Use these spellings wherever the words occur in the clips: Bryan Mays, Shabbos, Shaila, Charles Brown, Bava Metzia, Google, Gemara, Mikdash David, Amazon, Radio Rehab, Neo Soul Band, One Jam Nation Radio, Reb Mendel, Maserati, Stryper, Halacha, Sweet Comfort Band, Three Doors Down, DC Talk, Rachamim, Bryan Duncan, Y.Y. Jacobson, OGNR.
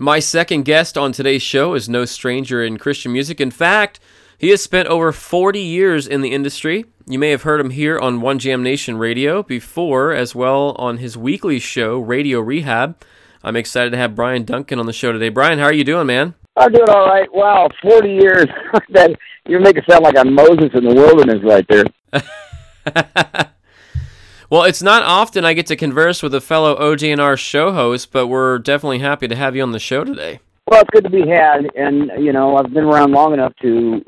My second guest on today's show is no stranger in Christian music. In fact, he has spent over 40 years in the industry. You may have heard him here on One Jam Nation Radio before, as well on his weekly show, Radio Rehab. I'm excited to have Bryan Duncan on the show today. Bryan, how are you doing, man? I'm doing all right. Wow, 40 years. You make it sound like I'm Moses in the wilderness right there. Well, it's not often I get to converse with a fellow OGNR show host, but we're definitely happy to have you on the show today. Well, it's good to be had, and, you know, I've been around long enough to,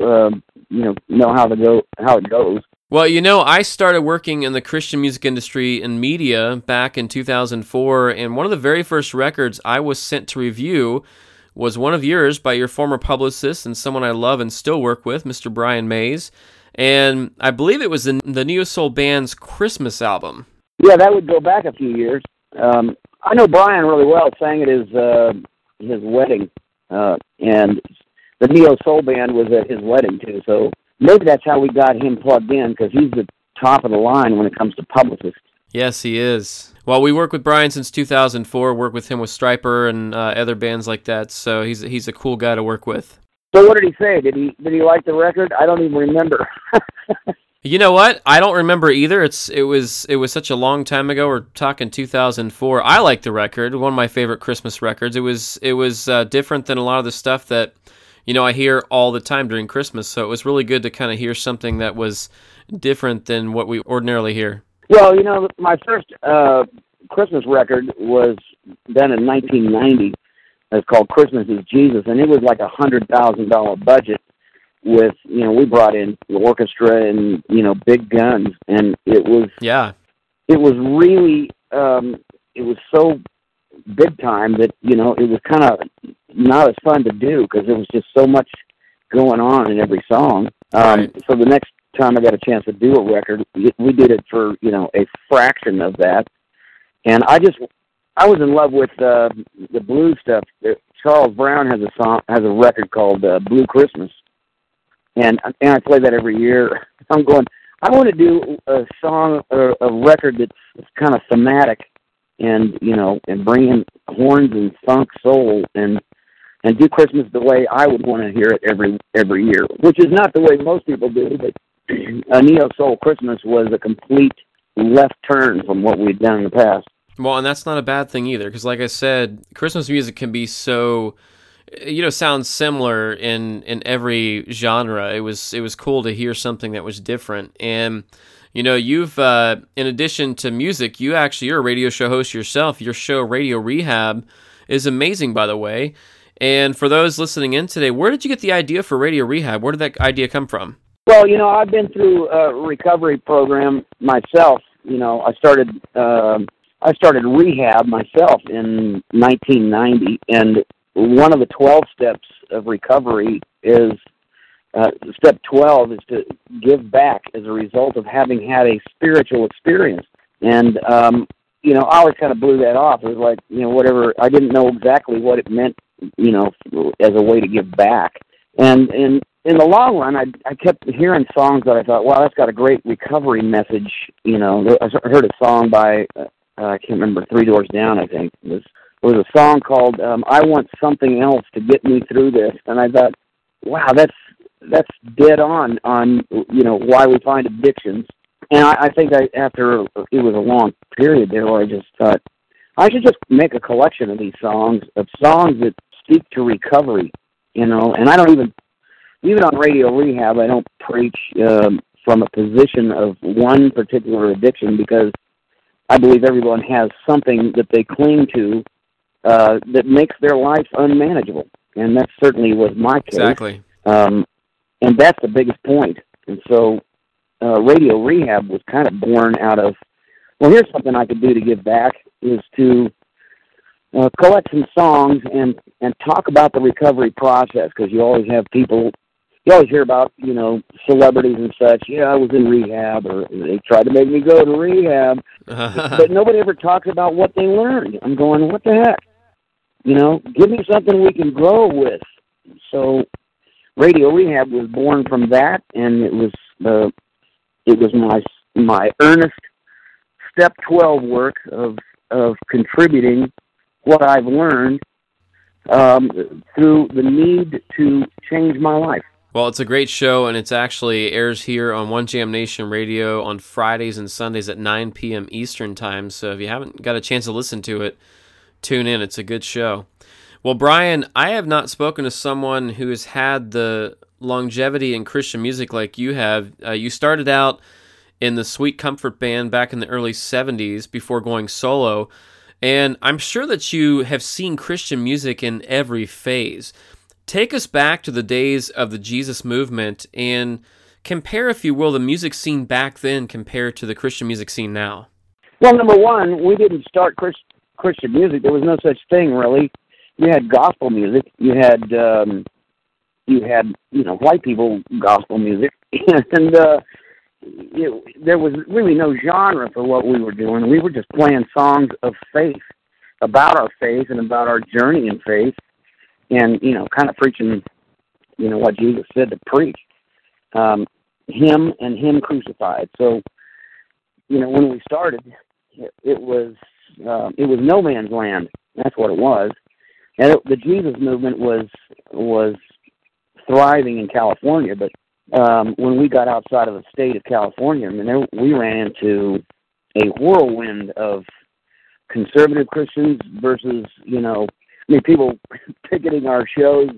know how it goes. Well, you know, I started working in the Christian music industry and media back in 2004, and one of the very first records I was sent to review was one of yours by your former publicist and someone I love and still work with, Mr. Bryan Mays. And I believe it was the Neo Soul Band's Christmas album. Yeah, that would go back a few years. I know Bryan really well, sang at his wedding, and the Neo Soul Band was at his wedding, too, so maybe that's how we got him plugged in, because he's the top of the line when it comes to publicists. Yes, he is. Well, we work with Bryan since 2004, work with him with Stryper and other bands like that, so he's a cool guy to work with. So what did he say? Did he like the record? I don't even remember. You know what? I don't remember either. It was such a long time ago. We're talking 2004. I like the record. One of my favorite Christmas records. It was different than a lot of the stuff that, you know, I hear all the time during Christmas. So it was really good to kind of hear something that was different than what we ordinarily hear. Well, you know, my first Christmas record was done in 1990. It's called Christmas is Jesus, and it was like $100,000 budget with, you know, we brought in the orchestra and, you know, big guns, and it was so big time that, you know, it was kind of not as fun to do because there was just so much going on in every song. Right. So the next time I got a chance to do a record, we did it for, you know, a fraction of that, and I was in love with the blues stuff. Charles Brown has a record called Blue Christmas, and I play that every year. I'm going, I want to do a song or a record that's kind of thematic, and, you know, and bring in horns and funk soul and do Christmas the way I would want to hear it every year, which is not the way most people do. But a Neo Soul Christmas was a complete left turn from what we'd done in the past. Well, and that's not a bad thing either, because like I said, Christmas music can be so, you know, sounds similar in every genre. It was cool to hear something that was different. And, you know, you've, in addition to music, you're a radio show host yourself. Your show, Radio Rehab, is amazing, by the way. And for those listening in today, where did you get the idea for Radio Rehab? Where did that idea come from? Well, you know, I've been through a recovery program myself. You know, I started rehab myself in 1990, and one of the 12 steps of recovery is, step 12 is to give back as a result of having had a spiritual experience. And, you know, I always kind of blew that off. It was like, you know, whatever, I didn't know exactly what it meant, you know, as a way to give back. And in the long run, I kept hearing songs that I thought, wow, that's got a great recovery message. You know, I heard a song by... I can't remember, Three Doors Down, I think. It was a song called I Want Something Else to Get Me Through This. And I thought, wow, that's dead on, you know, why we find addictions. And I think after it was a long period there where I just thought, I should just make a collection of these songs, of songs that speak to recovery, you know. And I don't even on Radio Rehab, I don't preach from a position of one particular addiction, because I believe everyone has something that they cling to that makes their life unmanageable, and that certainly was my case. Exactly, and that's the biggest point. And so, Radio Rehab was kind of born out of, well, here's something I could do to give back: is to collect some songs and talk about the recovery process, because you always have people, you always hear about, you know, celebrities and such. Yeah, I was in rehab, or they tried to make me go to rehab, but nobody ever talks about what they learned. I'm going, what the heck? You know, give me something we can grow with. So Radio Rehab was born from that, and it was my earnest Step 12 work of contributing what I've learned through the need to change my life. Well, it's a great show, and it actually airs here on One Jam Nation Radio on Fridays and Sundays at 9 p.m. Eastern Time, so if you haven't got a chance to listen to it, tune in. It's a good show. Well, Bryan, I have not spoken to someone who has had the longevity in Christian music like you have. You started out in the Sweet Comfort Band back in the early 70s before going solo, and I'm sure that you have seen Christian music in every phase. Take us back to the days of the Jesus movement and compare, if you will, the music scene back then compared to the Christian music scene now. Well, number one, we didn't start Christian music. There was no such thing, really. You had gospel music. You had you know, white people gospel music, and there was really no genre for what we were doing. We were just playing songs of faith, about our faith and about our journey in faith, and, you know, kind of preaching, you know, what Jesus said to preach, him and him crucified. So, you know, when we started, it was no man's land. That's what it was. And the Jesus movement was thriving in California, but when we got outside of the state of California, I mean, we ran into a whirlwind of conservative Christians versus, you know, I mean, people picketing our shows,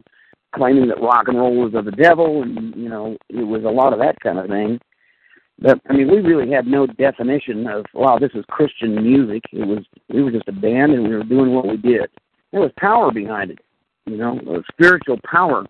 claiming that rock and roll was of the devil, and, you know, it was a lot of that kind of thing. But, I mean, we really had no definition of, wow, this is Christian music. We were just a band, and we were doing what we did. There was power behind it, you know, a spiritual power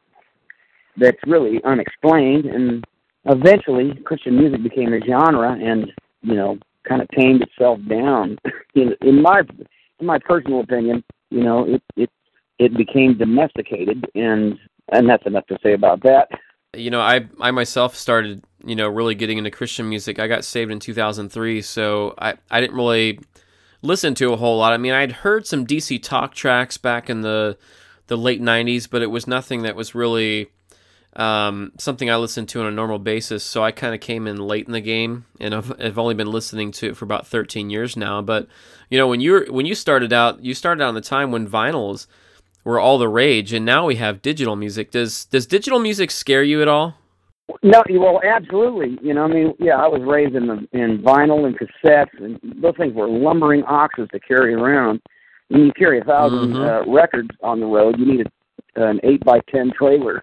that's really unexplained. And eventually, Christian music became a genre, and, you know, kind of tamed itself down. In my personal opinion, you know, it became domesticated, and that's enough to say about that. You know, I myself started, you know, really getting into Christian music. I got saved in 2003, so I didn't really listen to a whole lot. I mean, I'd heard some DC Talk tracks back in the late 90s, but it was nothing that was really something I listened to on a normal basis, so I kind of came in late in the game, and I've only been listening to it for about 13 years now. But, you know, when you started out in the time when vinyls were all the rage, and now we have digital music. Does digital music scare you at all? No, well, absolutely. You know, I mean, yeah, I was raised in vinyl and cassettes, and those things were lumbering oxes to carry around. When you carry 1,000 records on the road, you need an 8x10 trailer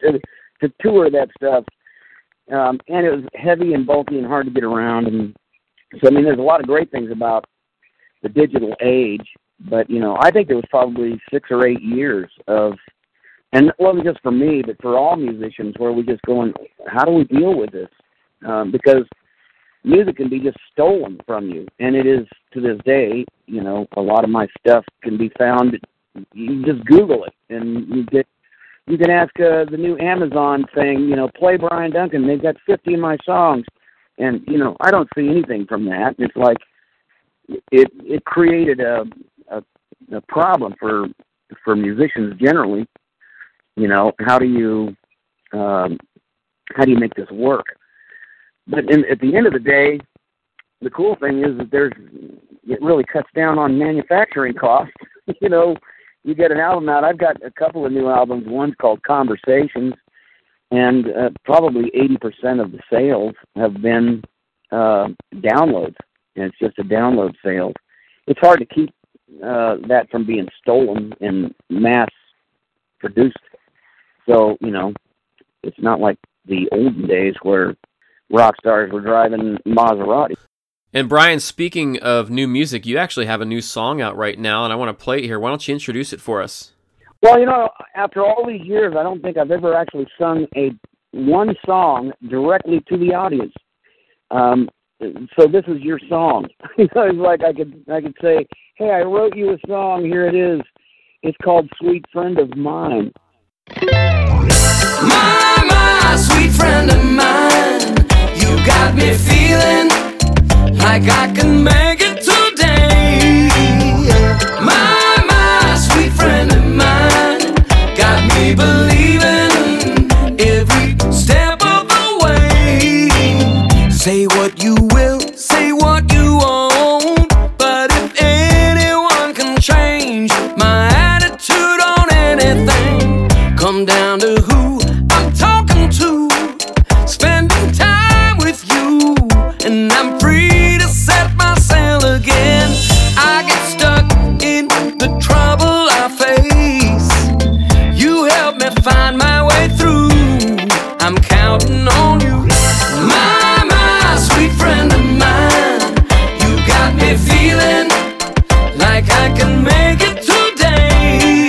to tour that stuff. And it was heavy and bulky and hard to get around. And so, I mean, there's a lot of great things about the digital age, but, you know, I think there was probably 6 or 8 years of, and it wasn't just for me, but for all musicians, where we're just going, how do we deal with this? Because music can be just stolen from you, and it is to this day. You know, a lot of my stuff can be found. You just Google it, and you can ask the new Amazon thing, you know, play Bryan Duncan. They've got 50 of my songs, and, you know, I don't see anything from that. It's like it created a problem for musicians generally. You know, how do you make this work? But at the end of the day, the cool thing is that it really cuts down on manufacturing costs. You know, you get an album out. I've got a couple of new albums. One's called Conversations, and probably 80% of the sales have been downloads, and it's just a download sale. It's hard to keep that from being stolen and mass produced. So, you know, it's not like the olden days where rock stars were driving Maserati. And Bryan, speaking of new music, you actually have a new song out right now, and I want to play it here. Why don't you introduce it for us? Well, you know, after all these years, I don't think I've ever actually sung one song directly to the audience. So this is your song. It's like I could say, hey, I wrote you a song, here it is. It's called Sweet Friend of Mine. My, sweet friend of mine, you got me feeling like I can make it today. My, sweet friend of mine, got me believing every step of the way. Say what you will, say what you want, but if anyone can change my attitude on anything, come down to who I'm talking to, spending time with you, and I'm free to set my sail again. I get stuck in the trouble I face, you help me find my way through, I'm counting on you. My, sweet friend of mine, you got me feeling like I can make it today.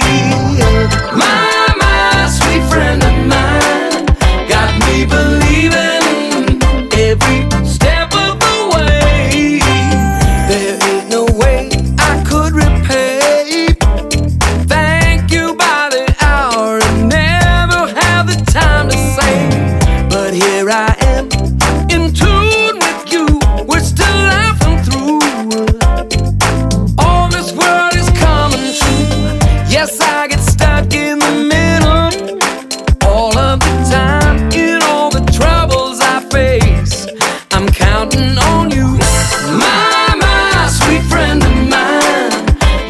My, sweet friend of mine, got me believing every step of the way. There ain't no way I could repay, thank you by the hour, and never have the time to say, but here I am, in tune with you, we're still laughing through, all this world is coming true. Yes, I get stuck in the middle all of the time, in all the troubles I face, I'm counting on you. My, sweet friend of mine,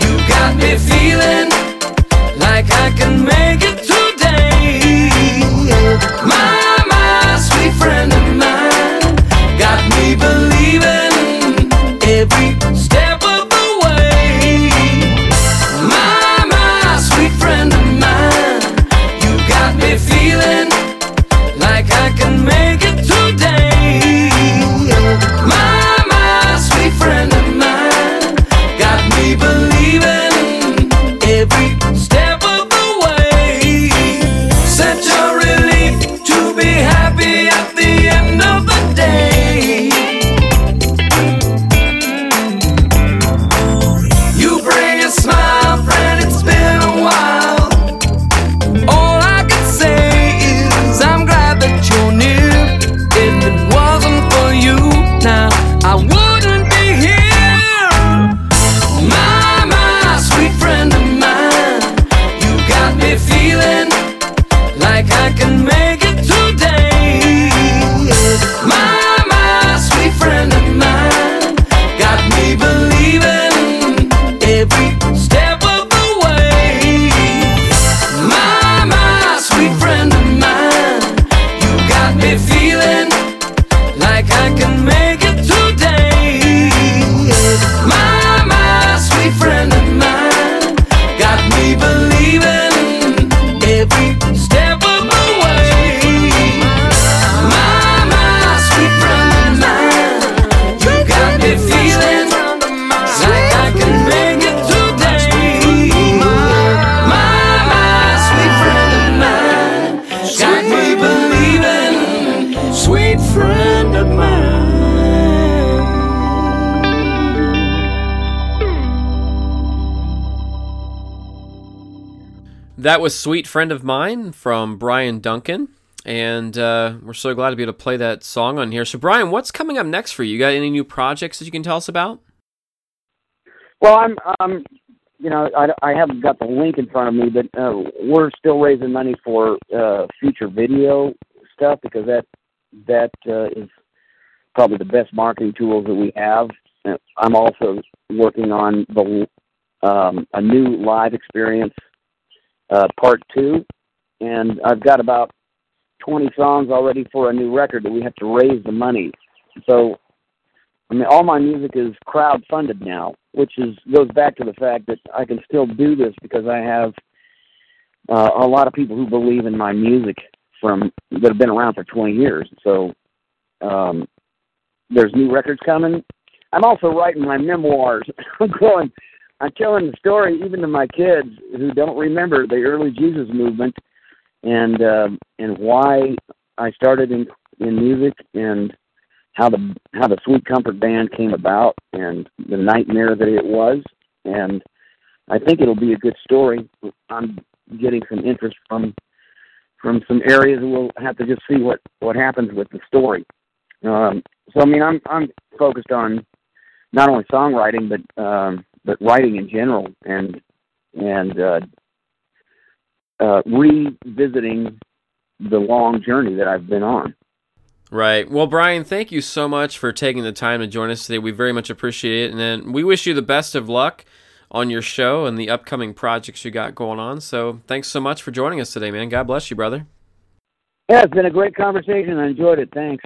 you got me feeling like I can make it today. My, sweet friend of mine, got me believing every step of the way. My, sweet friend of mine, you got me feeling like I can make it today. My, sweet friend of mine, got me believing every step of the way. Such a relief to be happy at the end of the day. You bring a smile, friend, it's been a while. All I can say is I'm glad that you're near. If it wasn't for you now, I wouldn't be here. My, sweet friend of mine, you got me feeling like I can make it today. My, sweet friend of mine, got me believing every step of the way. My, sweet friend of mine, you got me feeling like I can make it today. My, sweet friend of mine, got me believing every step of the way. My, sweet friend of mine, you got me feeling like I can make it today. My, sweet friend of mine, got me believing. Sweet friend of mine. That was Sweet Friend of Mine from Bryan Duncan, and we're so glad to be able to play that song on here. So, Bryan, what's coming up next for you? You got any new projects that you can tell us about? Well, I'm I haven't got the link in front of me, but we're still raising money for future video stuff, because that is probably the best marketing tools that we have. And I'm also working on a new live experience part two, and I've got about 20 songs already for a new record that we have to raise the money. So, I mean, all my music is crowdfunded now, which goes back to the fact that I can still do this because I have a lot of people who believe in my music that have been around for 20 years. So there's new records coming. I'm also writing my memoirs. I'm telling the story even to my kids who don't remember the early Jesus movement and why I started in music, and how the Sweet Comfort Band came about, and the nightmare that it was. and I think it'll be a good story. I'm getting some interest from some areas, and we'll have to just see what happens with the story. So, I mean, I'm focused on not only songwriting, but writing in general, and revisiting the long journey that I've been on. Right. Well, Bryan, thank you so much for taking the time to join us today. We very much appreciate it, and then we wish you the best of luck on your show and the upcoming projects you got going on. So thanks so much for joining us today, man. God bless you, brother. Yeah, it's been a great conversation. I enjoyed it. Thanks.